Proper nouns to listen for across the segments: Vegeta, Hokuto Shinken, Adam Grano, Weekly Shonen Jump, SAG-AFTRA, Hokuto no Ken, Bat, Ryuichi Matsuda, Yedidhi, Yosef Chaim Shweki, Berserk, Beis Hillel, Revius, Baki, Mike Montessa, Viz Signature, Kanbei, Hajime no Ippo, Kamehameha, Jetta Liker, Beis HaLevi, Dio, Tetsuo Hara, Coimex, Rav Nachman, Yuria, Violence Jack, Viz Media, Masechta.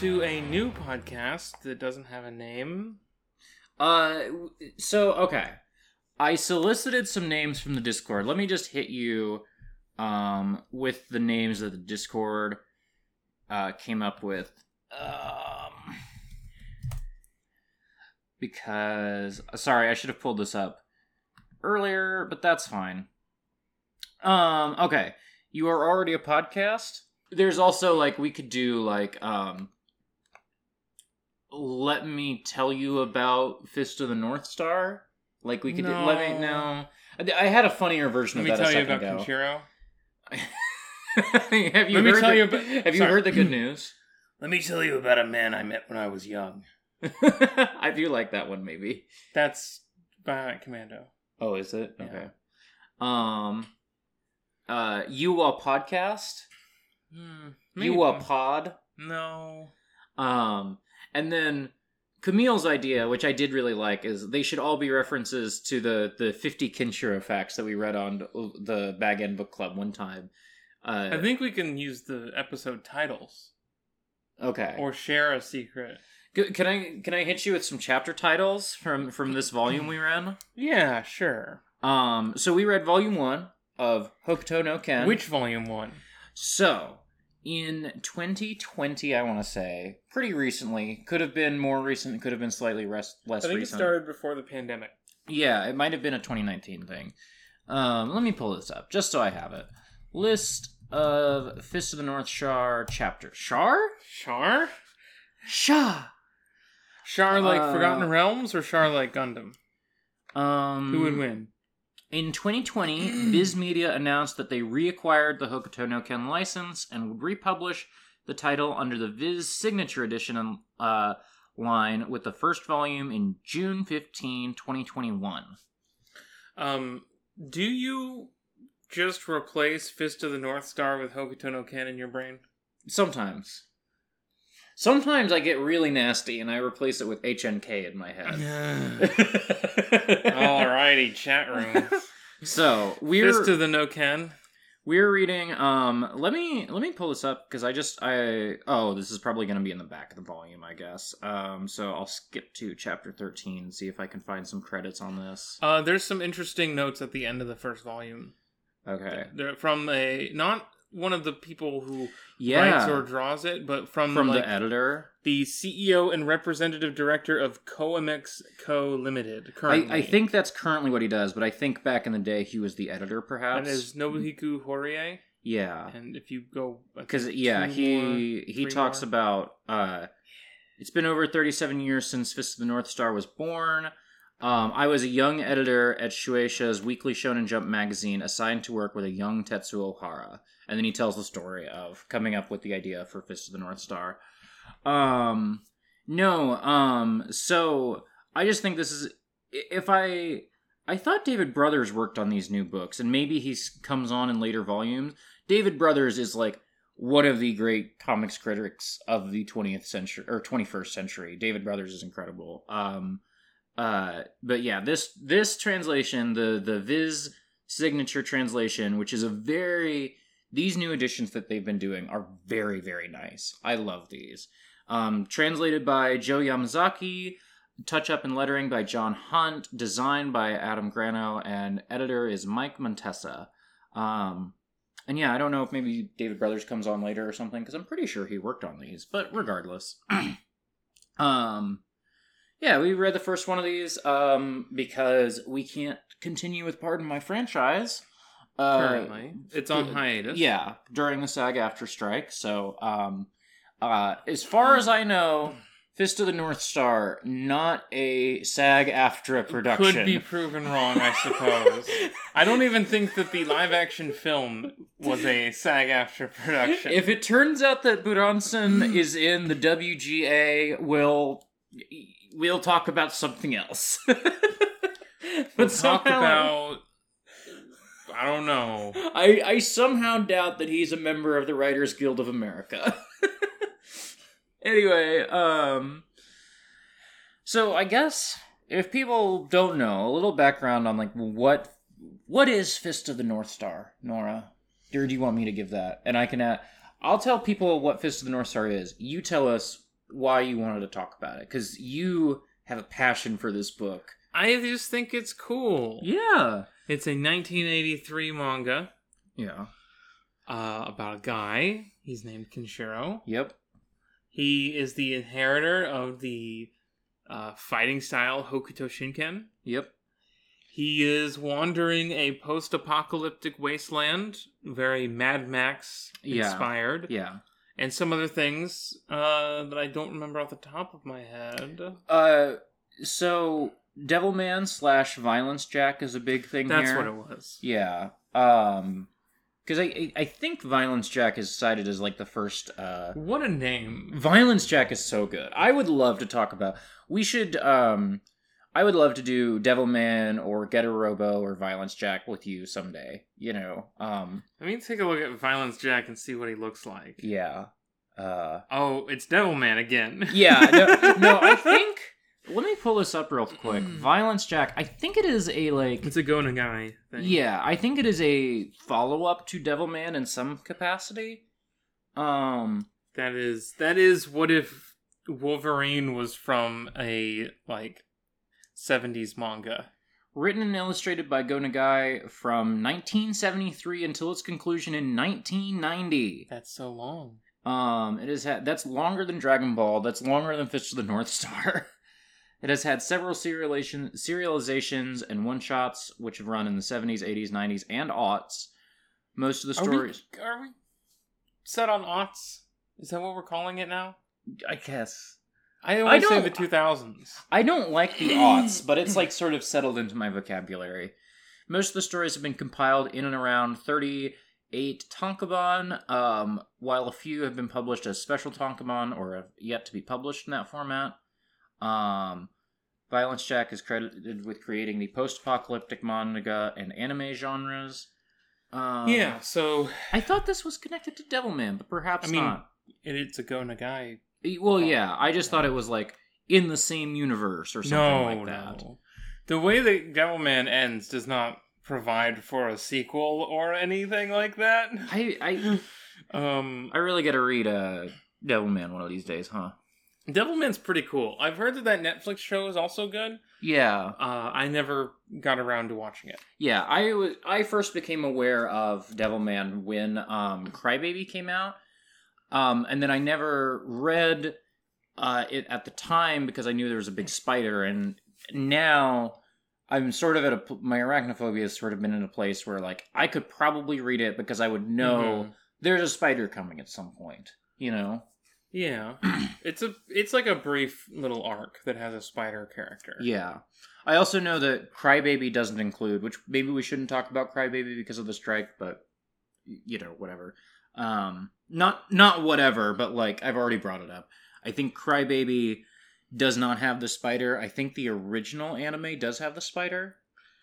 To a new podcast that doesn't have a name. Okay. I solicited some names from the Discord. Let me just hit you with the names that the Discord came up with. Because... Sorry, I should have pulled this up earlier, but that's fine. Okay. You are already a podcast. There's also, we could do, let me tell you about Fist of the North Star. We could do... I had a funnier version of that a second ago. Let me tell you about Kenshiro. Have you heard the good news? Let me tell you about a man I met when I was young. I do like that one, maybe. That's Bionic Commando. Oh, is it? Yeah. Okay. You a podcast? You a pod? No. And then Camille's idea, which I did really like, is they should all be references to the 50 Kenshiro facts that we read on the Bag End Book Club one time. I think we can use the episode titles. Okay. Or share a secret. Can I hit you with some chapter titles from this volume we ran? Yeah, sure. So we read volume 1 of Hokuto no Ken. Which volume 1? So... In 2020, I want to say, pretty recently, could have been more recent, could have been slightly less recent. I think it started before the pandemic. Yeah, it might have been a 2019 thing. Let me pull this up, just so I have it. List of Fist of the North Star chapter. Shar? Shar Forgotten Realms or Shar Gundam? Who would win? In 2020, Viz Media announced that they reacquired the Hokuto no Ken license and would republish the title under the Viz Signature Edition line with the first volume in June 15, 2021. Do you just replace Fist of the North Star with Hokuto no Ken in your brain? Sometimes. Sometimes I get really nasty and I replace it with HNK in my head. Alrighty, chat room. So, we're... Fist of the no Ken. We're reading, let me pull this up, because this is probably going to be in the back of the volume, I guess. So I'll skip to chapter 13, see if I can find some credits on this. There's some interesting notes at the end of the first volume. Okay. They're from not one of the people who writes or draws it, but from the editor. The CEO and representative director of Coimex Co. Limited, currently. I think that's currently what he does, but I think back in the day he was the editor, perhaps. That is Nobuhiku Horie. Yeah. And if you go... Because, he talks about... it's been over 37 years since Fist of the North Star was born. I was a young editor at Shueisha's Weekly Shonen Jump magazine, assigned to work with a young Tetsuo Hara. And then he tells the story of coming up with the idea for Fist of the North Star. So I just think this is, I thought David Brothers worked on these new books, and maybe he comes on in later volumes. David Brothers is like one of the great comics critics of the 20th century, or 21st century. David Brothers is incredible. But yeah, this translation, the Viz Signature translation, which is these new editions that they've been doing are very, very nice. I love these. Translated by Joe Yamazaki, touch-up and lettering by John Hunt, designed by Adam Grano, and editor is Mike Montessa. And yeah, I don't know if maybe David Brothers comes on later or something, because I'm pretty sure he worked on these, but regardless. Yeah, we read the first one of these because we can't continue with Pardon My Franchise. Currently. It's on hiatus. Yeah, during the SAG-AFTRA strike, so... as far as I know, Fist of the North Star, not a SAG-AFTRA production. Could be proven wrong, I suppose. I don't even think that the live-action film was a SAG-AFTRA production. If it turns out that Buronson is in the WGA, we'll talk about something else. We'll talk about... I don't know. I somehow doubt that he's a member of the Writers Guild of America. Anyway, so I guess if people don't know, a little background on what is Fist of the North Star, Nora? Or do you want me to give that? And I'll tell people what Fist of the North Star is. You tell us why you wanted to talk about it, because you have a passion for this book. I just think it's cool. Yeah. It's a 1983 manga. Yeah. About a guy. He's named Kenshiro. Yep. He is the inheritor of the fighting style Hokuto Shinken. Yep. He is wandering a post-apocalyptic wasteland, very Mad Max inspired. Yeah. And some other things that I don't remember off the top of my head. So Devilman / Violence Jack is a big thing. That's here. That's what it was. Yeah. Because I think Violence Jack is cited as, the first... what a name. Violence Jack is so good. I would love to talk about... We should... I would love to do Devilman or Getter Robo or Violence Jack with you someday. You know? Take a look at Violence Jack and see what he looks like. Yeah. It's Devilman again. Yeah. No, I think... Let me pull this up real quick. Violence Jack, I think it is a, It's a Go Nagai thing. Yeah, I think it is a follow-up to Devilman in some capacity. That is what if Wolverine was from a, 70s manga. Written and illustrated by Go Nagai from 1973 until its conclusion in 1990. That's so long. That's longer than Dragon Ball. That's longer than Fist of the North Star. It has had several serializations and one-shots, which have run in the 70s, 80s, 90s, and aughts. Most of the stories... Are we set on aughts? Is that what we're calling it now? I guess. I always say the 2000s. I don't like the aughts, but it's sort of settled into my vocabulary. Most of the stories have been compiled in and around 38 tankobon, while a few have been published as special tankobon or have yet to be published in that format. Violence Jack is credited with creating the post-apocalyptic manga and anime genres. Yeah, so... I thought this was connected to Devilman, but perhaps not. It's a Go Nagai. Well, yeah, I just thought it was, in the same universe or something like that. No. The way that Devilman ends does not provide for a sequel or anything like that. I really gotta read Devilman one of these days, huh? Devilman's pretty cool. I've heard that Netflix show is also good. Yeah. I never got around to watching it. Yeah, I first became aware of Devilman when Crybaby came out. And then I never read it at the time because I knew there was a big spider. And now I'm sort of my arachnophobia has sort of been in a place where like I could probably read it because I would know there's a spider coming at some point, you know? Yeah, it's like a brief little arc that has a spider character. Yeah. I also know that Crybaby doesn't include, which maybe we shouldn't talk about Crybaby because of the strike, but, you know, whatever. Not whatever, but, like, I've already brought it up. I think Crybaby does not have the spider. I think the original anime does have the spider,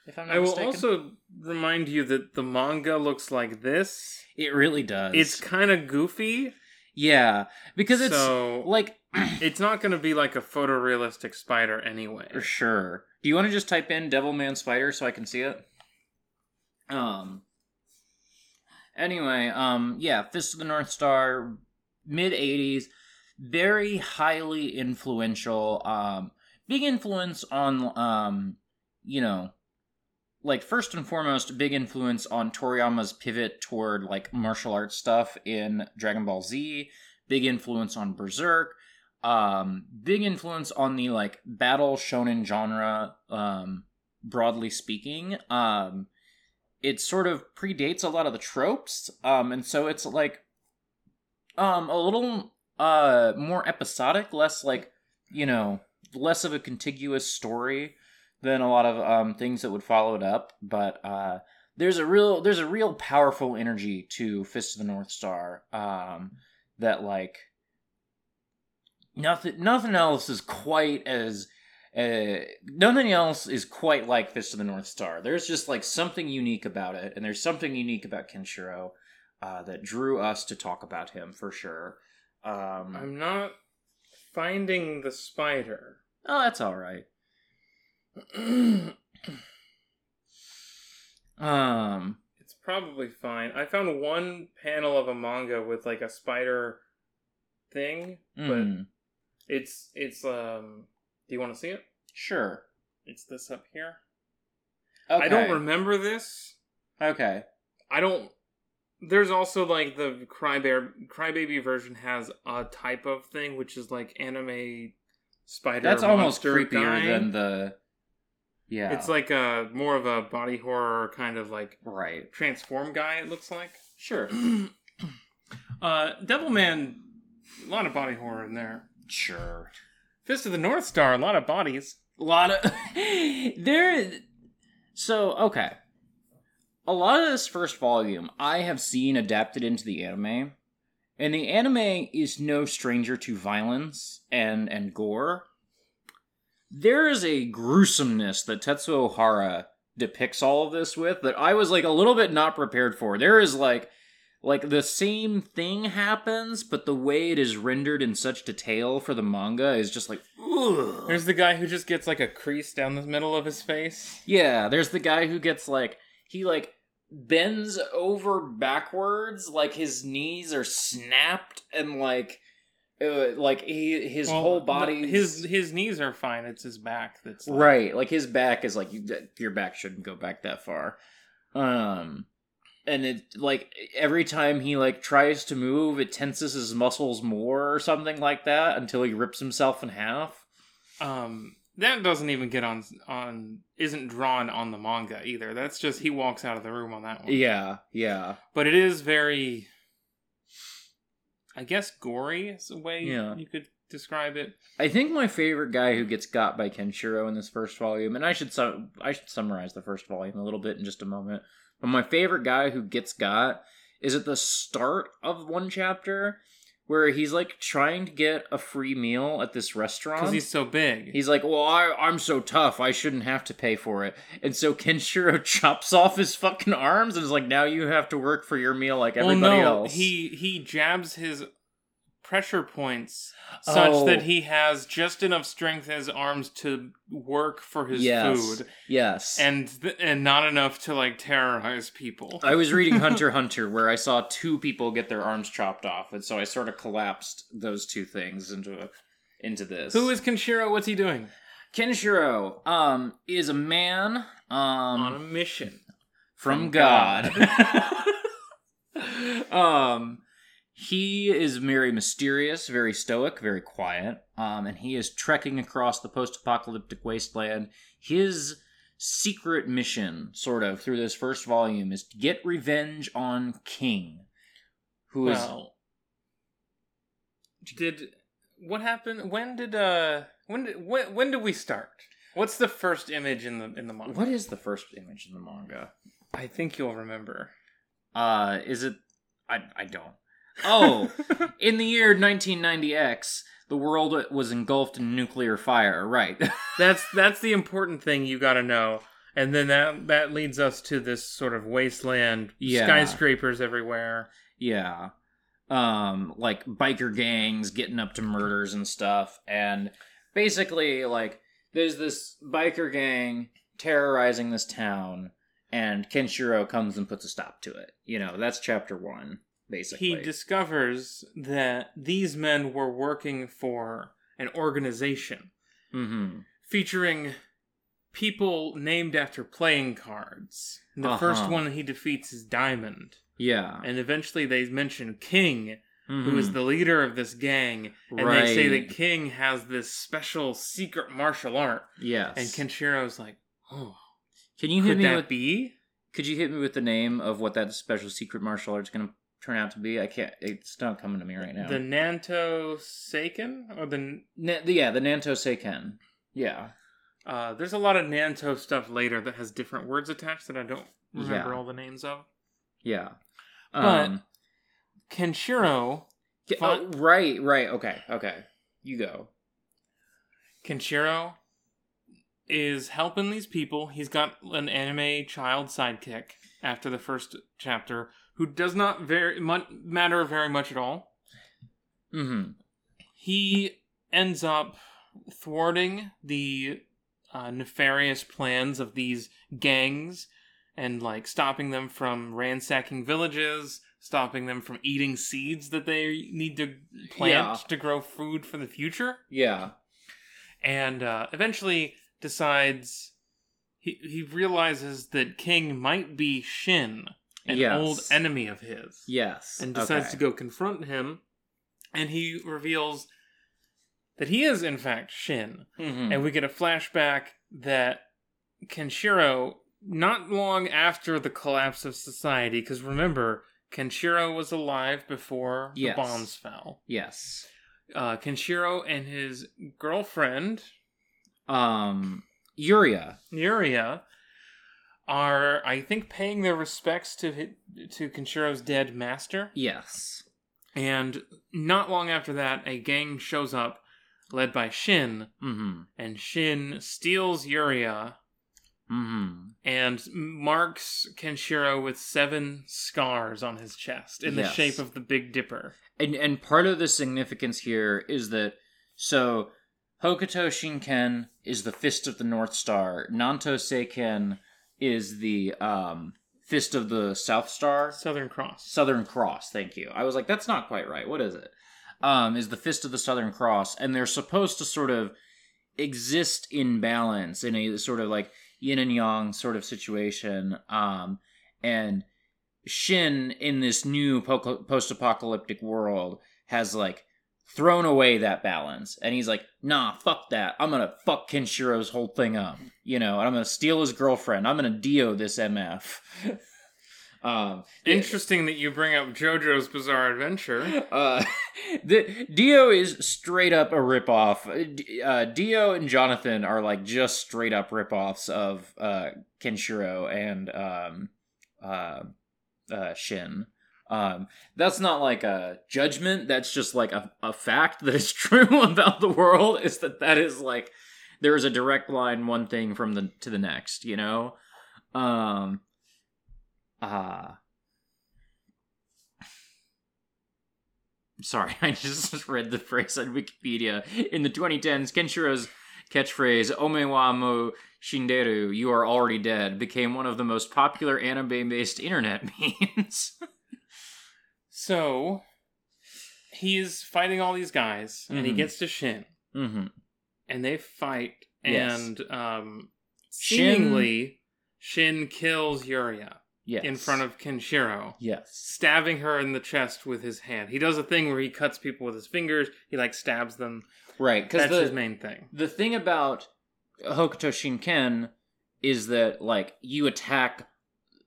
if I'm not mistaken. I will also remind you that the manga looks like this. It really does. It's kind of goofy. Yeah, because it's so, like... it's not going to be like a photorealistic spider anyway. For sure. Do you want to just type in Devilman Spider so I can see it? Anyway, yeah, Fist of the North Star, mid-'80s, very highly influential. Big influence on, you know... Like, first and foremost, big influence on Toriyama's pivot toward, like, martial arts stuff in Dragon Ball Z. Big influence on Berserk. Big influence on the, like, battle shonen genre, broadly speaking. It sort of predates a lot of the tropes. And so it's, like, a little more episodic, less, like, you know, less of a contiguous story than a lot of things that would follow it up, but there's a real powerful energy to Fist of the North Star that like nothing else is quite like Fist of the North Star. There's just like something unique about it, and there's something unique about Kenshiro that drew us to talk about him for sure. I'm not finding the spider. Oh, that's all right. It's probably fine. I found one panel of a manga with like a spider thing, but it's do you want to see it? Sure. It's this up here. Okay. I don't remember this. Okay. There's also like the Crybaby version has a type of thing which is like anime spider. That's almost creepier than the... Yeah. It's like a more of a body horror kind of like right transform guy, it looks like. Sure. Devilman, a lot of body horror in there. Sure. Fist of the North Star, a lot of bodies. A lot of okay. A lot of this first volume I have seen adapted into the anime. And the anime is no stranger to violence and gore. There is a gruesomeness that Tetsuo Hara depicts all of this with that I was, like, a little bit not prepared for. There is, like the same thing happens, but the way it is rendered in such detail for the manga is just, like, ugh. There's the guy who just gets, like, a crease down the middle of his face. Yeah, there's the guy who gets, like, he, like, bends over backwards, like, his knees are snapped and, like... his whole body... His knees are fine, it's his back that's... Like... Right, like his back is like, your back shouldn't go back that far. And it, like, every time he, like, tries to move, it tenses his muscles more or something like that until he rips himself in half. That doesn't even get isn't drawn on the manga either. That's just, he walks out of the room on that one. Yeah. But it is very... I guess gory is a way you could describe it. I think my favorite guy who gets got by Kenshiro in this first volume, and I should summarize the first volume a little bit in just a moment, but my favorite guy who gets got is at the start of one chapter where he's, like, trying to get a free meal at this restaurant. Because he's so big. He's like, well, I'm so tough, I shouldn't have to pay for it. And so Kenshiro chops off his fucking arms and is like, now you have to work for your meal like everybody else. He jabs his pressure points such that he has just enough strength in his arms to work for his food. Yes. And not enough to, like, terrorize people. I was reading Hunter x Hunter where I saw two people get their arms chopped off, and so I sort of collapsed those two things into this. Who is Kenshiro? What's he doing? Kenshiro is a man on a mission from God. He is very mysterious, very stoic, very quiet, and he is trekking across the post-apocalyptic wasteland. His secret mission, sort of, through this first volume, is to get revenge on King, who is... What happened? When did we start? What's the first image in the manga? What is the first image in the manga? I think you'll remember. Is it? I don't. Oh, in the year 1990X, the world was engulfed in nuclear fire, right? That's the important thing you gotta know. And then that leads us to this sort of wasteland, skyscrapers everywhere. Yeah. Like, biker gangs getting up to murders and stuff. And basically, like, there's this biker gang terrorizing this town, and Kenshiro comes and puts a stop to it. You know, that's chapter 1. Basically. He discovers that these men were working for an organization featuring people named after playing cards. And the first one he defeats is Diamond. Yeah. And eventually they mention King, who is the leader of this gang. And they say that King has this special secret martial art. Yes. And Kenshiro's like, Could you hit me with the name of what that special secret martial art's going to turn out to be? I can't. It's not coming to me right now. The Nanto Seiken, or the Nanto Seiken. Yeah. There's a lot of Nanto stuff later that has different words attached that I don't remember all the names of. Yeah. But Kenshiro. Right. Okay. You go. Kenshiro is helping these people. He's got an anime child sidekick after the first chapter, who does not matter very much at all. Mm-hmm. He ends up thwarting the nefarious plans of these gangs and, like, stopping them from ransacking villages, stopping them from eating seeds that they need to plant to grow food for the future. Yeah. And eventually decides... He realizes that King might be Shin, an old enemy of his. Yes. And decides to go confront him. And he reveals that he is, in fact, Shin. Mm-hmm. And we get a flashback that Kenshiro, not long after the collapse of society, because remember, Kenshiro was alive before the bombs fell. Yes. Kenshiro and his girlfriend... Yuria... are, I think, paying their respects to Kenshiro's dead master. Yes. And not long after that, a gang shows up, led by Shin. Mm-hmm. And Shin steals Yuria and marks Kenshiro with 7 scars on his chest in the shape of the Big Dipper. And part of the significance here is that, so, Hokuto Shinken is the Fist of the North Star. Nanto Seiken... is the Fist of the South Star. Southern Cross, thank you. I was like, that's not quite right. What is it? Is the Fist of the Southern Cross, and they're supposed to sort of exist in balance in a sort of like yin and yang sort of situation. And Shin, in this new post-apocalyptic world, has like thrown away that balance, and he's like, nah, fuck that, I'm gonna fuck Kenshiro's whole thing up, you know, and I'm gonna steal his girlfriend, I'm gonna Dio this MF. Interesting that you bring up JoJo's Bizarre Adventure. Dio is straight up a ripoff. Dio and Jonathan are like just straight up ripoffs of Kenshiro and Shin. That's not like a judgment. That's just like a fact that is true about the world, is that is like, there is a direct line, one thing from the to the next, you know? Sorry, I just read the phrase on Wikipedia. In the 2010s, Kenshiro's catchphrase, Ome wa mo shinderu, you are already dead, became one of the most popular anime-based internet memes. So, he is fighting all these guys, and he gets to Shin. Mm-hmm. And they fight, and seemingly, Shin kills Yuria. Yes. In front of Kenshiro. Yes. Stabbing her in the chest with his hand. He does a thing where he cuts people with his fingers. He, like, stabs them. Right. That's his main thing. The thing about Hokuto Shinken is that, like, you attack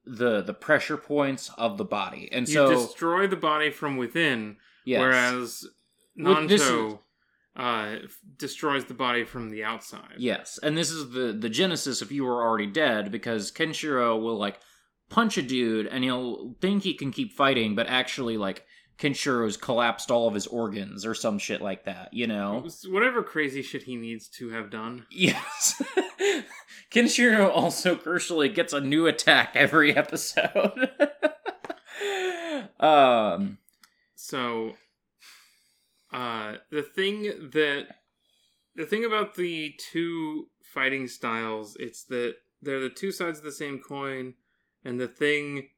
the pressure points of the body. And so you destroy the body from within, yes. Whereas Nanto destroys the body from the outside. Yes. And this is the genesis of You Are Already Dead, because Kenshiro will, like, punch a dude and he'll think he can keep fighting, but actually, like, Kenshiro's collapsed all of his organs or some shit like that, you know? Whatever crazy shit he needs to have done. Yes. Kenshiro also crucially gets a new attack every episode. The thing about the two fighting styles, it's that they're the two sides of the same coin. And the thing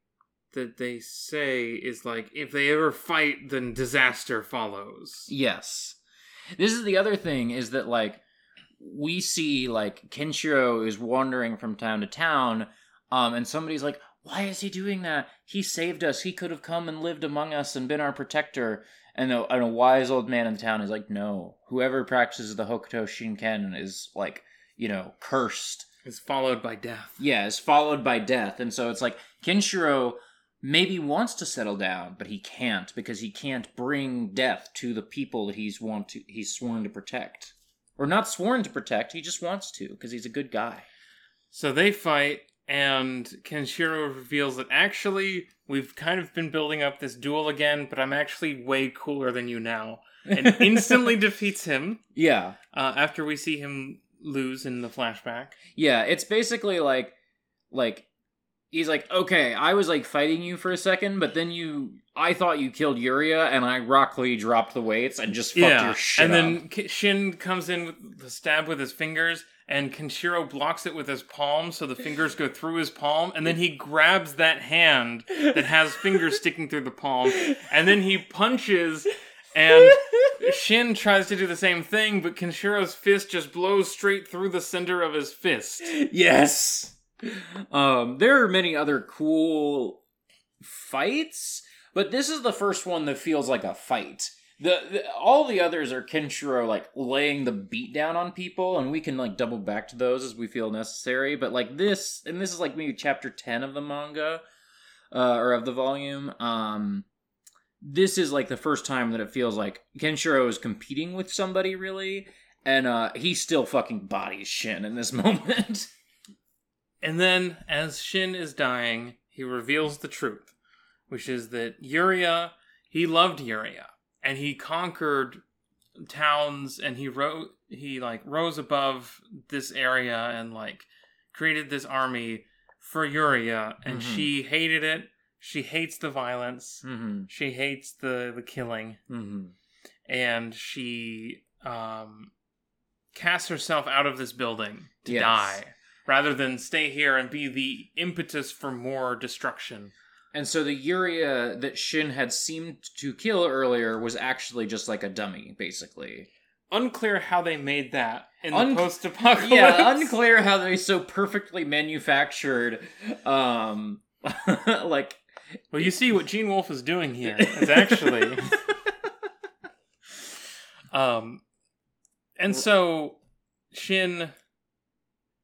that they say is, like, if they ever fight, then disaster follows. Yes. This is the other thing, is that, like, we see, like, Kenshiro is wandering from town to town, and somebody's like, why is he doing that? He saved us. He could have come and lived among us and been our protector. And a wise old man in the town is like, no. Whoever practices the Hokuto Shinken is, like, you know, cursed. Is followed by death. Yeah, is followed by death. And so it's like, Kenshiro maybe wants to settle down, but he can't, because he can't bring death to the people that he's sworn to protect. Or not sworn to protect, he just wants to, because he's a good guy. So they fight, and Kenshiro reveals that, actually, we've kind of been building up this duel again, but I'm actually way cooler than you now. And instantly defeats him. Yeah. After we see him lose in the flashback. Yeah, it's basically like he's like, okay, I was like fighting you for a second, but then I thought you killed Yuria, and I rockily dropped the weights and just fucked your shit up. And then Shin comes in with the stab with his fingers, and Kenshiro blocks it with his palm, so the fingers go through his palm, and then he grabs that hand that has fingers sticking through the palm, and then he punches. And Shin tries to do the same thing, but Kenshiro's fist just blows straight through the center of his fist. Yes! There are many other cool fights, but this is the first one that feels like a fight. All the others are Kenshiro, like, laying the beat down on people, and we can, like, double back to those as we feel necessary, but, like, this, and this is, like, maybe chapter 10 of the manga, or of the volume, this is, like, the first time that it feels like Kenshiro is competing with somebody, really, and he still fucking bodies Shin in this moment. And then, as Shin is dying, he reveals the truth, which is that Yuria, he loved Yuria, and he conquered towns, and he rose above this area and, like, created this army for Yuria, and she hated it. She hates the violence. Mm-hmm. She hates the killing. Mm-hmm. And she casts herself out of this building to die, rather than stay here and be the impetus for more destruction. And so the Yuria that Shin had seemed to kill earlier was actually just like a dummy, basically. Unclear how they made that in the post-apocalypse. Yeah, unclear how they so perfectly manufactured, like... Well, you see what Gene Wolfe is doing here. It's actually, and so Shin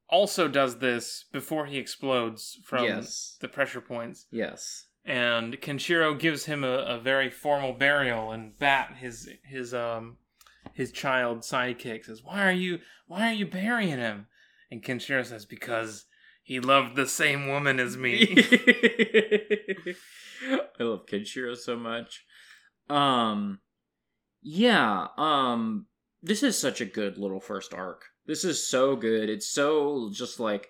also does this before he explodes from the pressure points. Yes, and Kenshiro gives him a very formal burial, and Bat, his child sidekick, says, "Why are you burying him?" And Kenshiro says, "Because he loved the same woman as me." I love Kenshiro so much. This is such a good little first arc. This is so good. It's so just like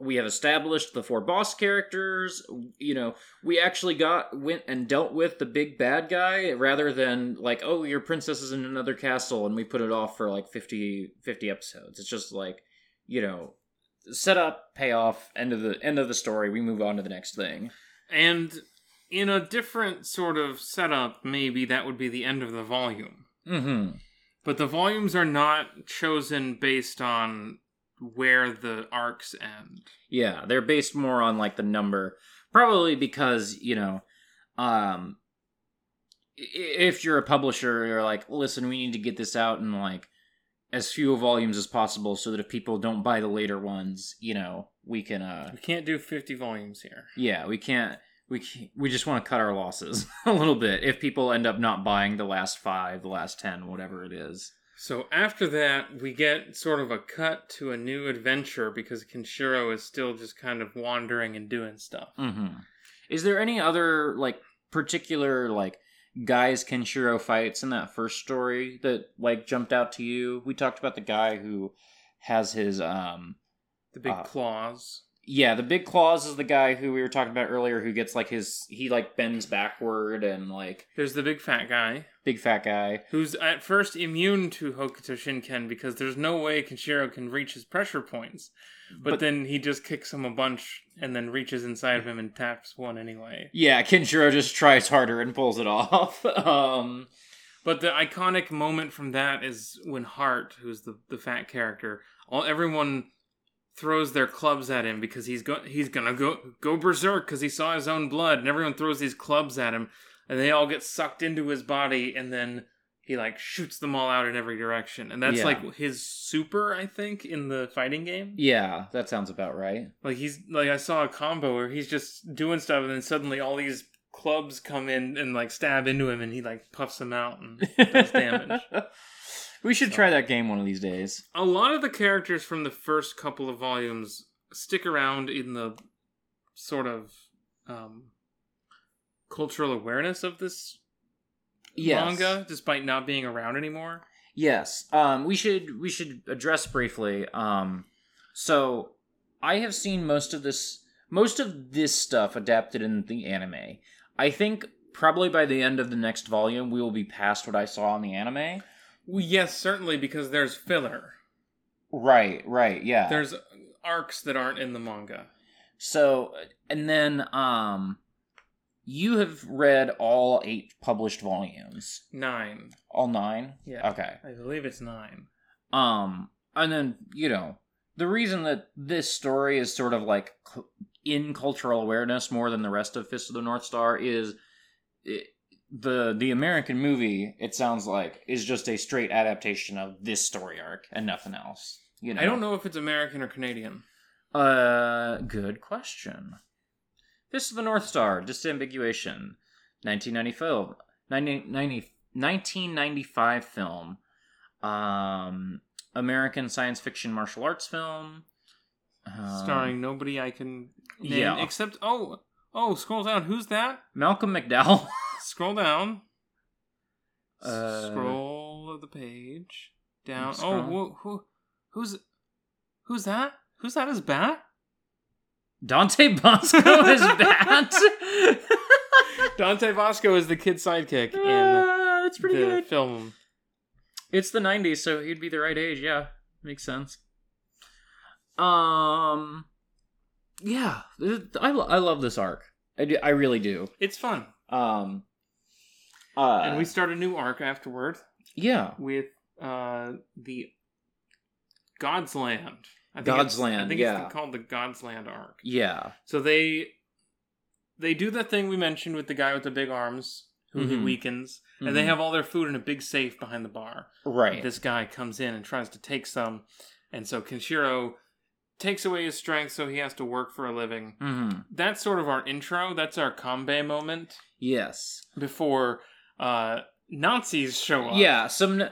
we have established the four boss characters. You know, we actually went and dealt with the big bad guy rather than like, oh, your princess is in another castle and we put it off for like 50 episodes. It's just like, you know, set up, payoff, end of the story. We move on to the next thing. And in a different sort of setup, maybe that would be the end of the volume. Mm-hmm. But the volumes are not chosen based on where the arcs end. Yeah, they're based more on like the number, probably because, you know, if you're a publisher, you're like, listen, we need to get this out in like as few volumes as possible so that if people don't buy the later ones, you know, we can we can't do 50 volumes here. Yeah, we can't. We just want to cut our losses a little bit if people end up not buying the last 5, the last 10, whatever it is. So after that, we get sort of a cut to a new adventure because Kenshiro is still just kind of wandering and doing stuff. Mm-hmm. Is there any other, like, particular, like, guys Kenshiro fights in that first story that, like, jumped out to you? We talked about the guy who has his, the big claws. Yeah, the big claws is the guy who we were talking about earlier who gets, like, his... He, like, bends backward and, like... There's the big fat guy. Big fat guy. Who's at first immune to Hokuto Shinken because there's no way Kenshiro can reach his pressure points. But then he just kicks him a bunch and then reaches inside of him and taps one anyway. Yeah, Kenshiro just tries harder and pulls it off. But the iconic moment from that is when Hart, who's the fat character, everyone... throws their clubs at him because he's gonna go berserk because he saw his own blood, and everyone throws these clubs at him and they all get sucked into his body and then he like shoots them all out in every direction, and that's like his super, I think, in the fighting game. Yeah, that sounds about right. Like he's like, I saw a combo where he's just doing stuff and then suddenly all these clubs come in and like stab into him and he like puffs them out and does damage. We should try that game one of these days. A lot of the characters from the first couple of volumes stick around in the sort of cultural awareness of this manga, despite not being around anymore. Yes, we should address briefly. So I have seen most of this stuff adapted in the anime. I think probably by the end of the next volume, we will be past what I saw in the anime. Well, yes, certainly, because there's filler. Right, yeah. There's arcs that aren't in the manga. So, and then, you have read all 8 published volumes. 9. All 9? Yeah. Okay. I believe it's 9. And then, you know, the reason that this story is sort of, like, in cultural awareness more than the rest of Fist of the North Star is... The American movie, it sounds like, is just a straight adaptation of this story arc and nothing else. You know? I don't know if it's American or Canadian. Good question. Fist of the North Star, Disambiguation, 1995 film, American science fiction martial arts film. Starring nobody I can name except... Oh, scroll down. Who's that? Malcolm McDowell. Scroll down. Scroll of the page. Down. Oh, who's that? Who's that as Bat? Dante Bosco is Bat. Dante Bosco is the kid's sidekick in that's pretty good film. It's the 90s, so he'd be the right age. Yeah, makes sense. Yeah, I love this arc. I really do. It's fun. And we start a new arc afterward. Yeah. With the God's Land. I think it's called the God's Land arc. Yeah. So they do the thing we mentioned with the guy with the big arms who he weakens, and they have all their food in a big safe behind the bar. Right. And this guy comes in and tries to take some, and so Kenshiro takes away his strength, so he has to work for a living. Mm-hmm. That's sort of our intro. That's our Kanbei moment. Yes. Before Nazis show up. Yeah, some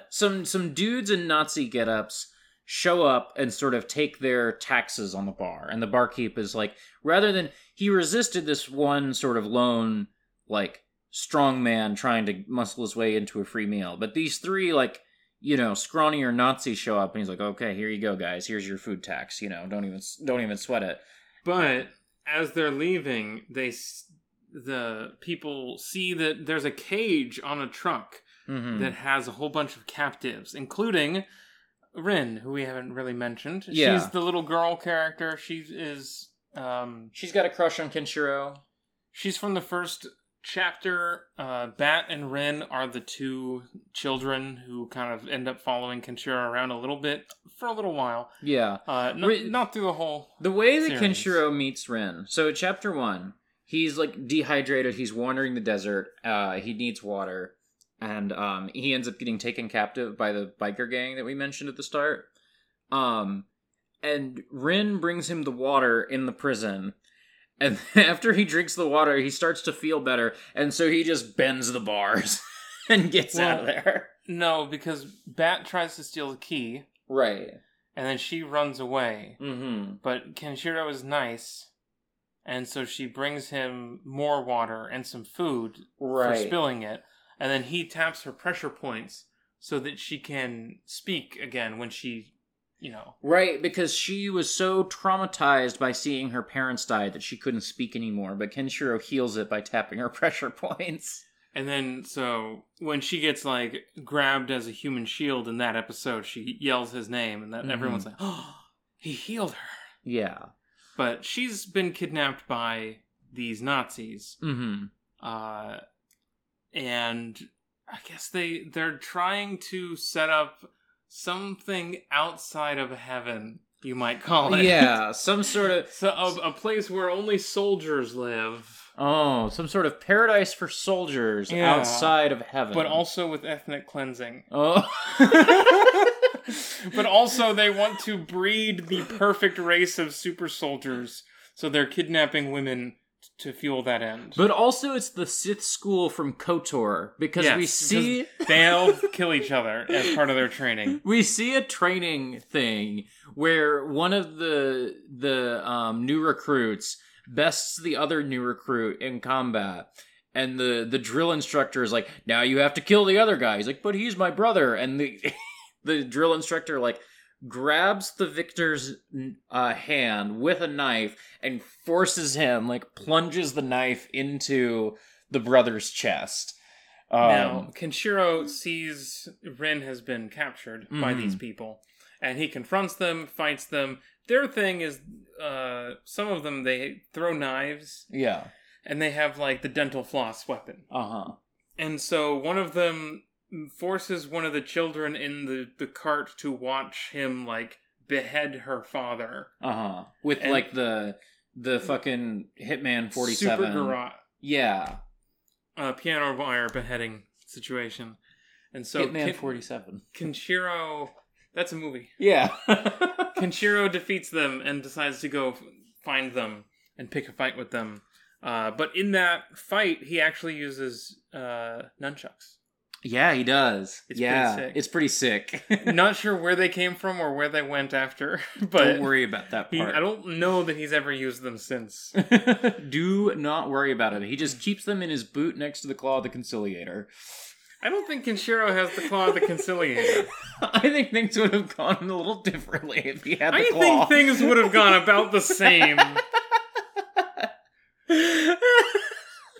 dudes in Nazi get-ups show up and sort of take their taxes on the bar. And the barkeep is like, rather than... He resisted this one sort of lone, like, strong man trying to muscle his way into a free meal. But these 3, like... you know, scrawnier Nazis show up and he's like, okay, here you go, guys. Here's your food tax. You know, don't even sweat it. But as they're leaving, the people see that there's a cage on a truck that has a whole bunch of captives, including Rin, who we haven't really mentioned. Yeah. She's the little girl character. She is... she's got a crush on Kenshiro. She's from the first chapter. Bat and Rin are the two children who kind of end up following Kenshiro around a little bit for a little while. Yeah. Not through the whole The way that series. Kenshiro meets Rin. So chapter 1, he's like dehydrated. He's wandering the desert. He needs water. And he ends up getting taken captive by the biker gang that we mentioned at the start. And Rin brings him the water in the prison. And after he drinks the water, he starts to feel better. And so he just bends the bars and gets out of there. No, because Bat tries to steal the key. Right. And then she runs away. Mm-hmm. But Kenshiro is nice. And so she brings him more water and some food for spilling it. And then he taps her pressure points so that she can speak again when she, you know. Right, because she was so traumatized by seeing her parents die that she couldn't speak anymore. But Kenshiro heals it by tapping her pressure points. And then, so, when she gets, like, grabbed as a human shield in that episode, she yells his name. And everyone's like, oh, he healed her. Yeah. But she's been kidnapped by these Nazis. Mm-hmm. And I guess they're trying to set up something outside of heaven, you might call it. Yeah, some sort of... a place where only soldiers live. Oh, some sort of paradise for soldiers outside of heaven. But also with ethnic cleansing. Oh. But also they want to breed the perfect race of super soldiers, so they're kidnapping women to fuel that end. But also it's the Sith school from KOTOR, because we see... they'll kill each other as part of their training. We see a training thing where one of the new recruits bests the other new recruit in combat, and the drill instructor is like, now you have to kill the other guy. He's like, but he's my brother. And the drill instructor, like, grabs the victor's hand with a knife and forces him, like, plunges the knife into the brother's chest. Now, Kenshiro sees Rin has been captured by these people, and he confronts them, fights them. Their thing is, some of them, they throw knives. Yeah. And they have, like, the dental floss weapon. Uh-huh. And so one of them forces one of the children in the cart to watch him, like, behead her father. Uh-huh. With, and like, the fucking Hitman 47. Super garage. Yeah. Piano wire beheading situation. And so... Hitman 47. Kenshiro... That's a movie. Yeah. Kenshiro defeats them and decides to go find them and pick a fight with them. But in that fight, he actually uses nunchucks. Yeah, he does. It's pretty sick. Not sure where they came from or where they went after. But don't worry about that part. I don't know that he's ever used them since. Do not worry about it. He just keeps them in his boot next to the Claw of the Conciliator. I don't think Kenshiro has the Claw of the Conciliator. I think things would have gone a little differently if he had the claw. I think things would have gone about the same. Are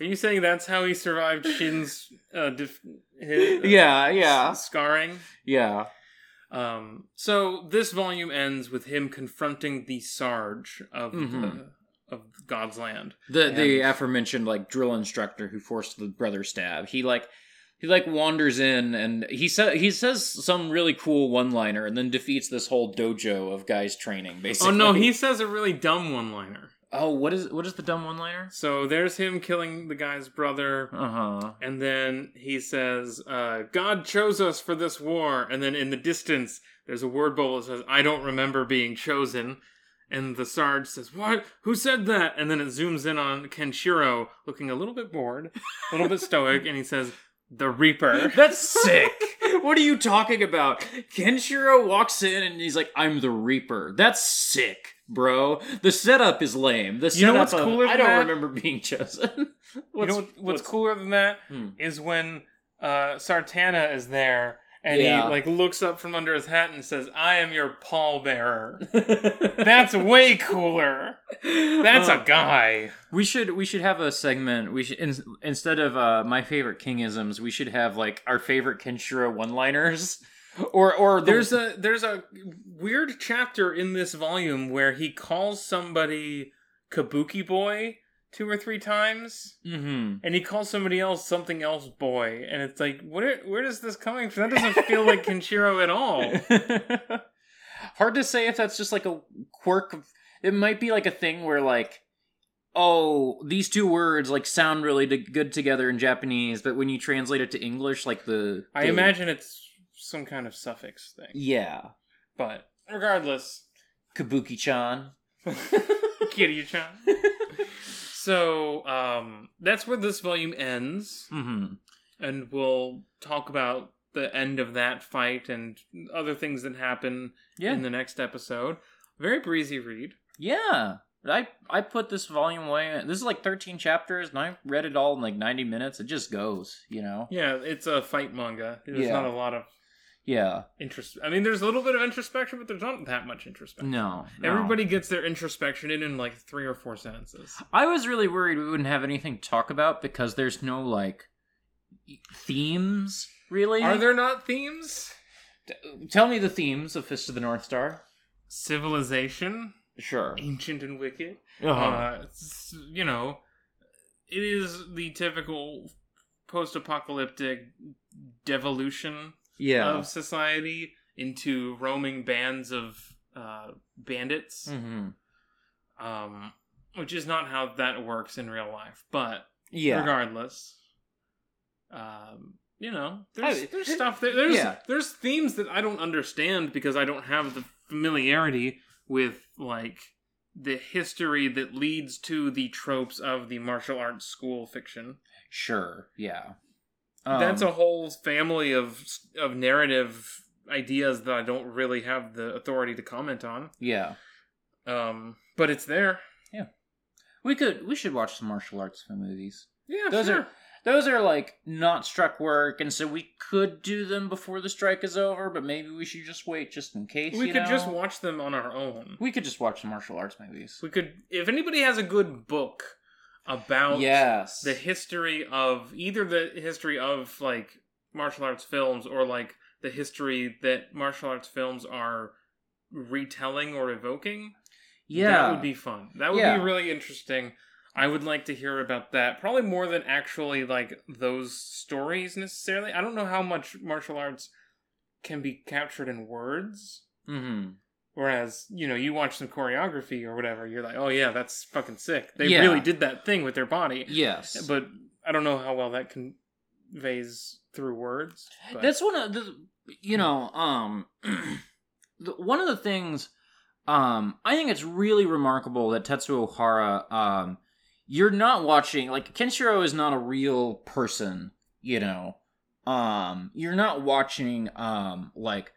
you saying that's how he survived Shin's scarring? Yeah. So this volume ends with him confronting the Sarge of of God's Land. The aforementioned, like, drill instructor who forced the brother stab. He wanders in, and he says some really cool one-liner, and then defeats this whole dojo of guys training, basically. Oh, no, he says a really dumb one-liner. Oh, what is the dumb one-liner? So there's him killing the guy's brother, and then he says, God chose us for this war, and then in the distance, there's a word bowl that says, I don't remember being chosen, and the Sarge says, what? Who said that? And then it zooms in on Kenshiro, looking a little bit bored, a little bit stoic, and he says... The Reaper. That's sick. What are you talking about? Kenshiro walks in and he's like, I'm the Reaper. That's sick, bro. The setup is lame. You know what's cooler than that? I don't remember being chosen. You know what's cooler than that is when Sartana is there And he like looks up from under his hat and says, "I am your pallbearer." That's way cooler. That's a guy. We should have a segment. We should instead of my favorite Kingisms, we should have like our favorite Kenshiro one-liners. Or there's a weird chapter in this volume where he calls somebody Kabuki Boy 2 or 3 times, mm-hmm. and he calls somebody else something else boy, and it's like, where is this coming from? That doesn't feel like Kenshiro at all. Hard to say if that's just like a quirk. It might be like a thing where like, oh, these two words like sound really good together in Japanese, but when you translate it to English, like I imagine it's some kind of suffix thing. Yeah, but regardless, Kabuki-chan, Kiryu-chan. So, that's where this volume ends, mm-hmm. and we'll talk about the end of that fight and other things that happen in the next episode. Very breezy read. Yeah. I put this volume away. This is like 13 chapters, and I read it all in like 90 minutes. It just goes, you know? Yeah, it's a fight manga. There's not a lot of... Yeah. I mean, there's a little bit of introspection, but there's not that much introspection. No. Everybody gets their introspection in like 3 or 4 sentences. I was really worried we wouldn't have anything to talk about because there's no, like, themes, really. Are there not themes? Tell me the themes of Fist of the North Star. Civilization. Sure. Ancient and wicked. Uh-huh. You know, it is the typical post-apocalyptic devolution of society into roaming bands of bandits, mm-hmm. Which is not how that works in real life. But regardless, you know, there's stuff there. There's themes that I don't understand because I don't have the familiarity with like the history that leads to the tropes of the martial arts school fiction. Sure. Yeah. That's a whole family of narrative ideas that I don't really have the authority to comment on. Yeah. But it's there. Yeah. We should watch some martial arts movies. Yeah, those are like not struck work, and so we could do them before the strike is over, but maybe we should just wait just in case. We could just watch them on our own. We could just watch some martial arts movies. We could, if anybody has a good book about the history of either the history of like martial arts films or like the history that martial arts films are retelling or evoking. Yeah. That would be fun. That would be really interesting. I would like to hear about that. Probably more than actually like those stories necessarily. I don't know how much martial arts can be captured in words. Mm-hmm. Whereas, you know, you watch some choreography or whatever, you're like, oh yeah, that's fucking sick. They really did that thing with their body. Yes. But I don't know how well that conveys through words. But... That's one of the, you know, one of the things, I think it's really remarkable that Tetsuo Hara, you're not watching, like, Kenshiro is not a real person, you know. You're not watching, like,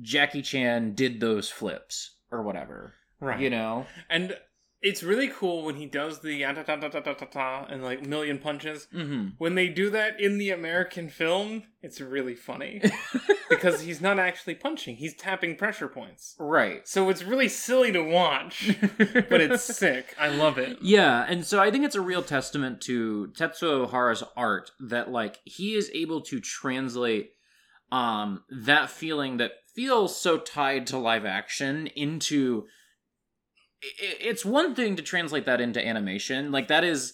Jackie Chan did those flips or whatever, right? You know, and it's really cool when he does the and like million punches. Mm-hmm. When they do that in the American film, it's really funny because he's not actually punching; he's tapping pressure points, right? So it's really silly to watch, but it's sick. I love it. Yeah, and so I think it's a real testament to Tetsuo Hara's art that like he is able to translate that feeling that feels so tied to live action into... It's one thing to translate that into animation. Like, that is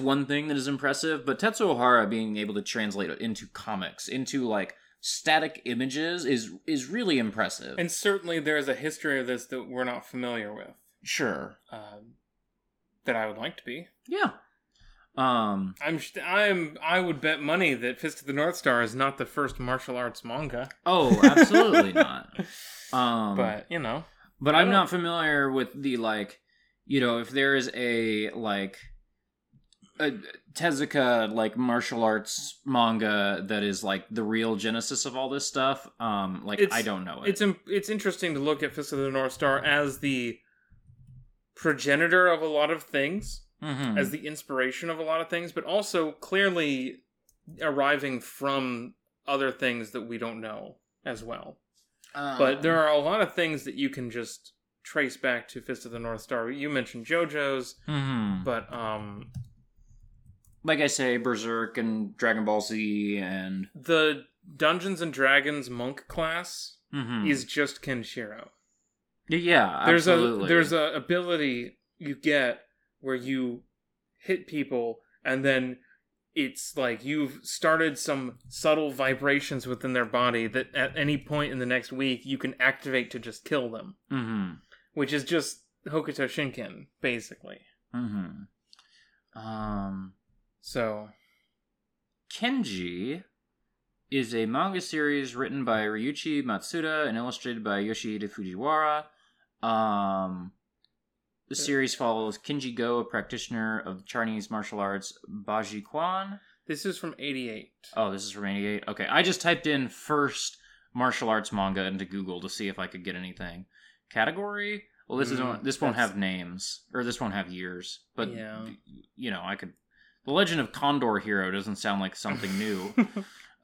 one thing that is impressive, but Tetsuo Hara being able to translate it into comics, into, like, static images is really impressive. And certainly there is a history of this that we're not familiar with. Sure. That I would like to be. Yeah. I would bet money that Fist of the North Star is not the first martial arts manga. Oh, absolutely not. But you know, but I'm not familiar with the, like, you know, if there is a like a Tezuka like martial arts manga that is like the real genesis of all this stuff. Like I don't know. It's interesting to look at Fist of the North Star as the progenitor of a lot of things. Mm-hmm. As the inspiration of a lot of things, but also clearly arriving from other things that we don't know. as well. But there are a lot of things that you can just trace back to Fist of the North Star. You mentioned JoJo's, but... like I say, Berserk and Dragon Ball Z and... The Dungeons and Dragons monk class is just Kenshiro. Yeah, absolutely. There's a ability you get where you hit people and then it's like you've started some subtle vibrations within their body that at any point in the next week you can activate to just kill them. Mm-hmm. Which is just Hokuto Shinken, basically. Mm-hmm. So, Kenji is a manga series written by Ryuichi Matsuda and illustrated by Yoshihide Fujiwara. The series follows Kenji Go, a practitioner of Chinese martial arts Bajiquan. This is from 88. Oh, this is from 88? Okay, I just typed in first martial arts manga into Google to see if I could get anything. Category? Well, this won't have names, or this won't have years, but, you know, I could... The Legend of Condor Hero doesn't sound like something new.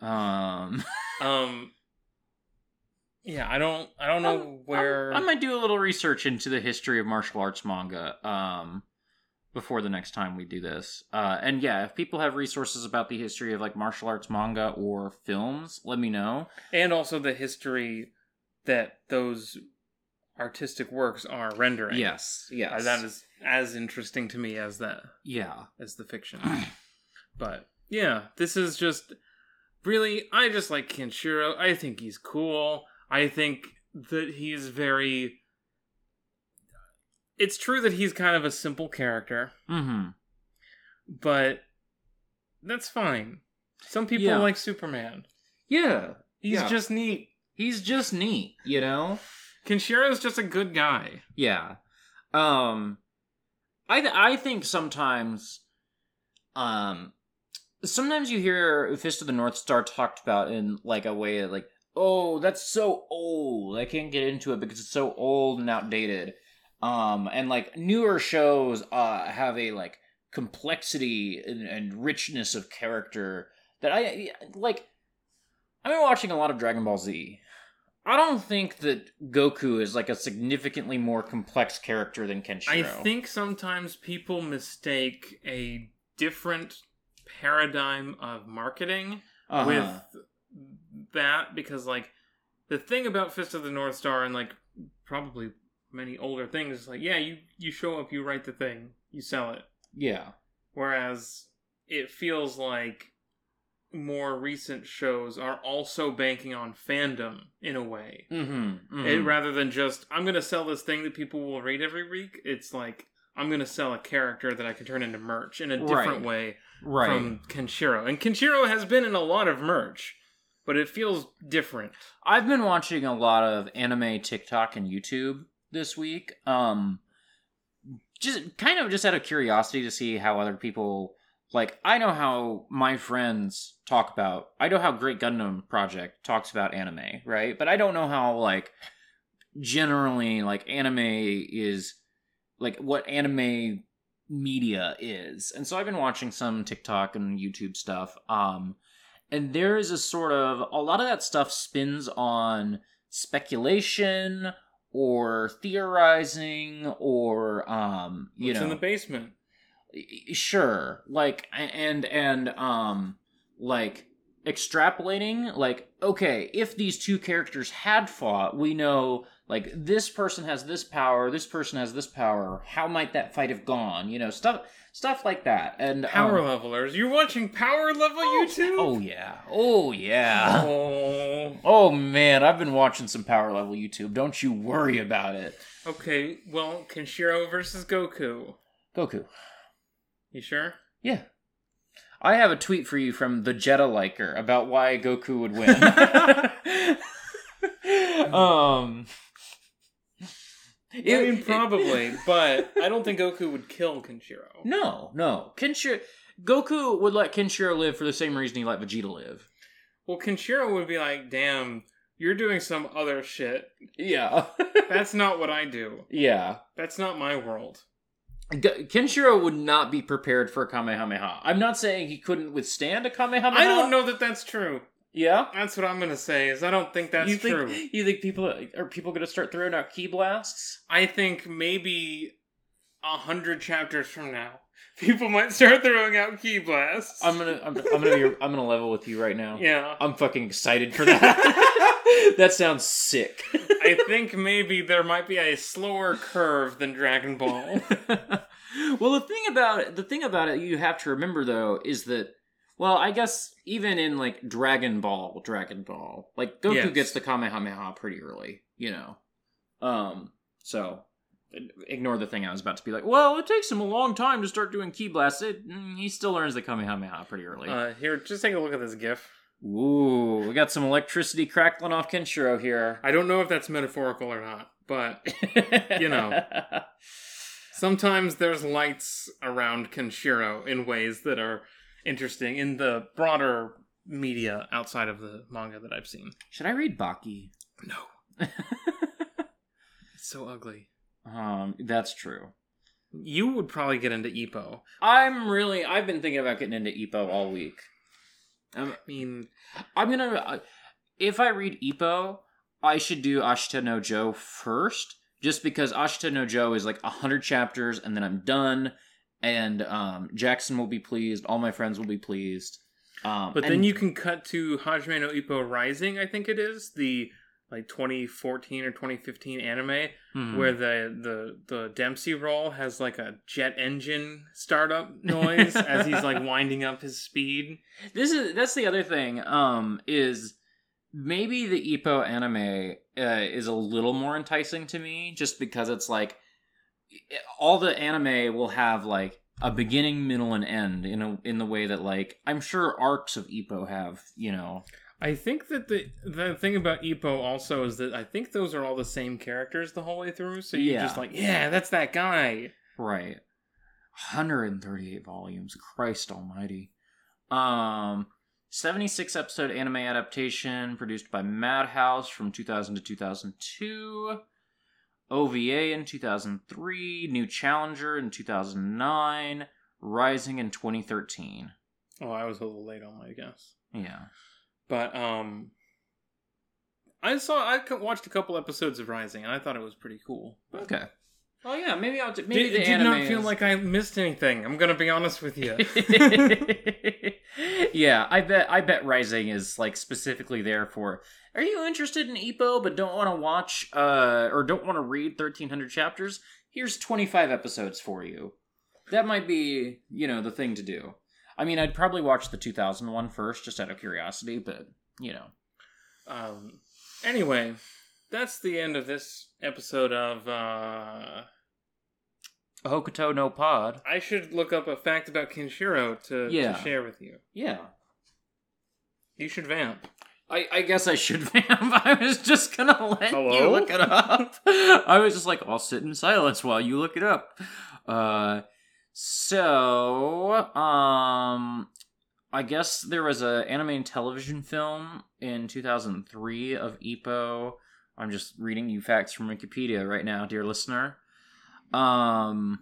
Yeah, I don't know where... I might do a little research into the history of martial arts manga before the next time we do this. And yeah, if people have resources about the history of like martial arts manga or films, let me know. And also the history that those artistic works are rendering. Yes. That is as interesting to me as that. Yeah. As the fiction. But yeah, this is just... Really, I just like Kenshiro. I think he's cool. I think that he's very... It's true that he's kind of a simple character. Mm-hmm. But that's fine. Some people like Superman. Yeah. He's just neat. He's just neat, you know? Kenshiro's just a good guy. Yeah. I think sometimes... Sometimes you hear Fist of the North Star talked about in, like, a way of, like, oh, that's so old. I can't get into it because it's so old and outdated. And, like, newer shows have a, like, complexity and richness of character that I, like, I've been watching a lot of Dragon Ball Z. I don't think that Goku is, like, a significantly more complex character than Kenshiro. I think sometimes people mistake a different... paradigm of marketing with that, because like the thing about Fist of the North Star and like probably many older things is like you show up, you write the thing, you sell it, whereas it feels like more recent shows are also banking on fandom in a way. Rather than just I'm gonna sell this thing that people will read every week, it's like I'm going to sell a character that I can turn into merch in a different way from Kenshiro. And Kenshiro has been in a lot of merch, but it feels different. I've been watching a lot of anime, TikTok, and YouTube this week. Just kind of just out of curiosity to see how other people... Like, I know how my friends talk about... I know how Great Gundam Project talks about anime, right? But I don't know how, like, generally, like, anime is... like, what anime media is. And so I've been watching some TikTok and YouTube stuff. And there is a sort of... A lot of that stuff spins on speculation or theorizing or, you know... What's in the basement? Sure. Like, like, extrapolating. Like, okay, if these two characters had fought, we know... Like, this person has this power, this person has this power. How might that fight have gone? You know, stuff like that. And Power Levelers. You're watching Power Level YouTube? Oh, yeah. Oh, yeah. Oh, man. I've been watching some Power Level YouTube. Don't you worry about it. Okay, well, Kenshiro versus Goku. Goku. You sure? Yeah. I have a tweet for you from the Jetta Liker about why Goku would win. Probably, but I don't think Goku would kill Kenshiro. No. Goku would let Kenshiro live for the same reason he let Vegeta live. Well, Kenshiro would be like, damn, you're doing some other shit. Yeah. That's not what I do. Yeah. That's not my world. Kenshiro would not be prepared for a Kamehameha. I'm not saying he couldn't withstand a Kamehameha. I don't know that that's true. Yeah? That's what I'm going to say, is I don't think that's true. You think people are going to start throwing out key blasts? I think maybe 100 chapters from now, people might start throwing out key blasts. I'm gonna level with you right now. Yeah. I'm fucking excited for that. That sounds sick. I think maybe there might be a slower curve than Dragon Ball. Well, the thing about it you have to remember though is that, well, I guess even in like Dragon Ball, like Goku gets the Kamehameha pretty early, you know. So ignore the thing I was about to be like, well, it takes him a long time to start doing ki blasts. He still learns the Kamehameha pretty early. Here, just take a look at this gif. Ooh, we got some electricity crackling off Kenshiro here. I don't know if that's metaphorical or not, but, you know. Sometimes there's lights around Kenshiro in ways that are interesting in the broader media outside of the manga that I've seen. Should I read Baki? No. It's so ugly. That's true. You would probably get into Ippo. I've been thinking about getting into Ippo all week. I mean, if I read Ippo, I should do Ashita no Joe first, just because Ashita no Joe is like 100 chapters and then I'm done, and Jackson will be pleased, all my friends will be pleased. But then you can cut to Hajime no Ippo Rising, I think it is, the like 2014 or 2015 anime, where the Dempsey roll has like a jet engine startup noise as he's like winding up his speed. That's the other thing, is maybe the Ippo anime is a little more enticing to me, just because it's like all the anime will have like a beginning, middle, and end in the way that like I'm sure arcs of Ippo have, you know. I think that the thing about Ippo also is that I think those are all the same characters the whole way through. So you're just like, yeah, that's that guy. Right. 138 volumes. Christ almighty. 76 episode anime adaptation produced by Madhouse from 2000 to 2002. OVA in 2003. New Challenger in 2009. Rising in 2013. Oh, I was a little late on my guess. Yeah. But, I watched a couple episodes of Rising, and I thought it was pretty cool. But, okay. Oh, yeah, maybe I'll... Maybe the anime did not feel like I missed anything. I'm gonna be honest with you. Yeah, I bet Rising is, like, specifically there for, are you interested in Ippo, but don't want to watch, or don't want to read 1,300 chapters? Here's 25 episodes for you. That might be, you know, the thing to do. I mean, I'd probably watch the 2001 first, just out of curiosity, but, you know. Anyway, that's the end of this episode of, Hokuto no Pod. I should look up a fact about Kenshiro to share with you. Yeah. You should vamp. I guess I should vamp. I was just gonna let you look it up. I was just like, I'll sit in silence while you look it up. So, I guess there was an anime and television film in 2003 of Ippo. I'm just reading you facts from Wikipedia right now, dear listener. Fuck.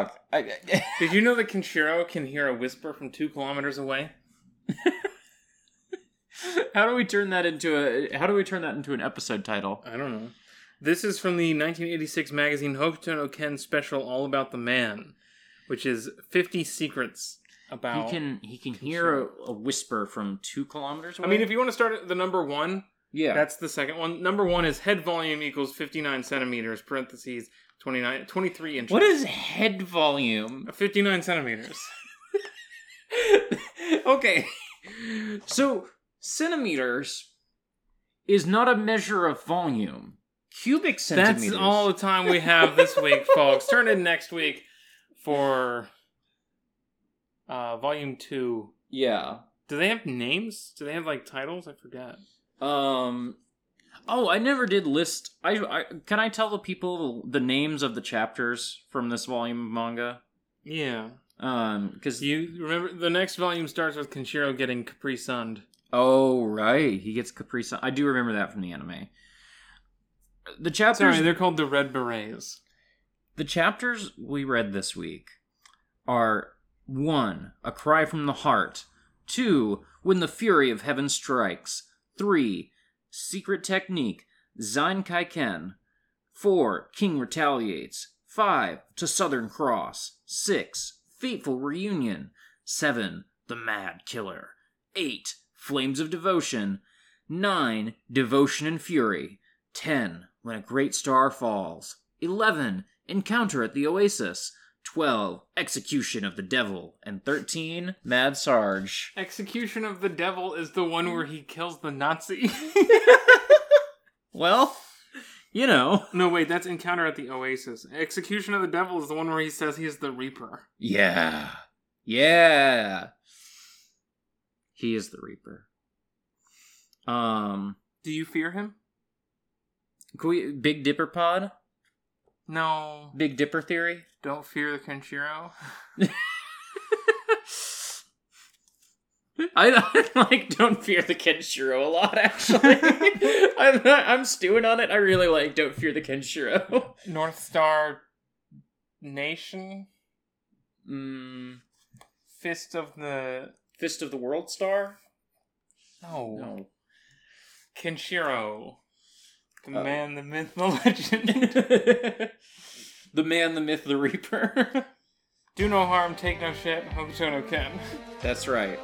Did you know that Kenshiro can hear a whisper from 2 kilometers away? How do we turn that into an episode title? I don't know. This is from the 1986 magazine Hokuto no Ken special all about the man, which is 50 secrets about... He can hear a whisper from 2 kilometers away? I mean, if you want to start at the number one, that's the second one. Number one is head volume equals 59 centimeters, parentheses, 23 inches. What is head volume? 59 centimeters. Okay. So, centimeters is not a measure of volume. Cubic centimeters. That's all the time we have this week, folks. Turn in next week for volume 2. Yeah. Do they have names? Do they have like titles? I forgot. Oh, I never did list. I can I tell the people the names of the chapters from this volume of manga? Yeah. Because you remember the next volume starts with Kenshiro getting Capri Sunned. Oh right, he gets Capri Sunned. I do remember that from the anime. The chapters... Sorry, they're called the Red Berets. The chapters we read this week are 1. A Cry from the Heart. 2. When the Fury of Heaven Strikes. 3. Secret Technique. Zankaiken. 4. King Retaliates. 5. To Southern Cross. 6. Fateful Reunion. 7. The Mad Killer. 8. Flames of Devotion. 9. Devotion and Fury. 10. When a Great Star Falls. 11. Encounter at the Oasis. 12. Execution of the Devil. And 13. Mad Sarge. Execution of the Devil is the one where he kills the Nazi. Well, you know. No, wait, that's Encounter at the Oasis. Execution of the Devil is the one where he says he is the Reaper. Yeah. Yeah. He is the Reaper. Do you fear him? Big Dipper Pod? No. Big Dipper Theory? Don't fear the Kenshiro. I like Don't Fear the Kenshiro a lot, actually. I'm stewing on it. I really like Don't Fear the Kenshiro. North Star Nation? Fist of the World Star? No. Kenshiro. The man, the myth, the legend. The man, the myth, the reaper. Do no harm, take no shit, Hokuto no Ken. That's right.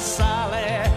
Sale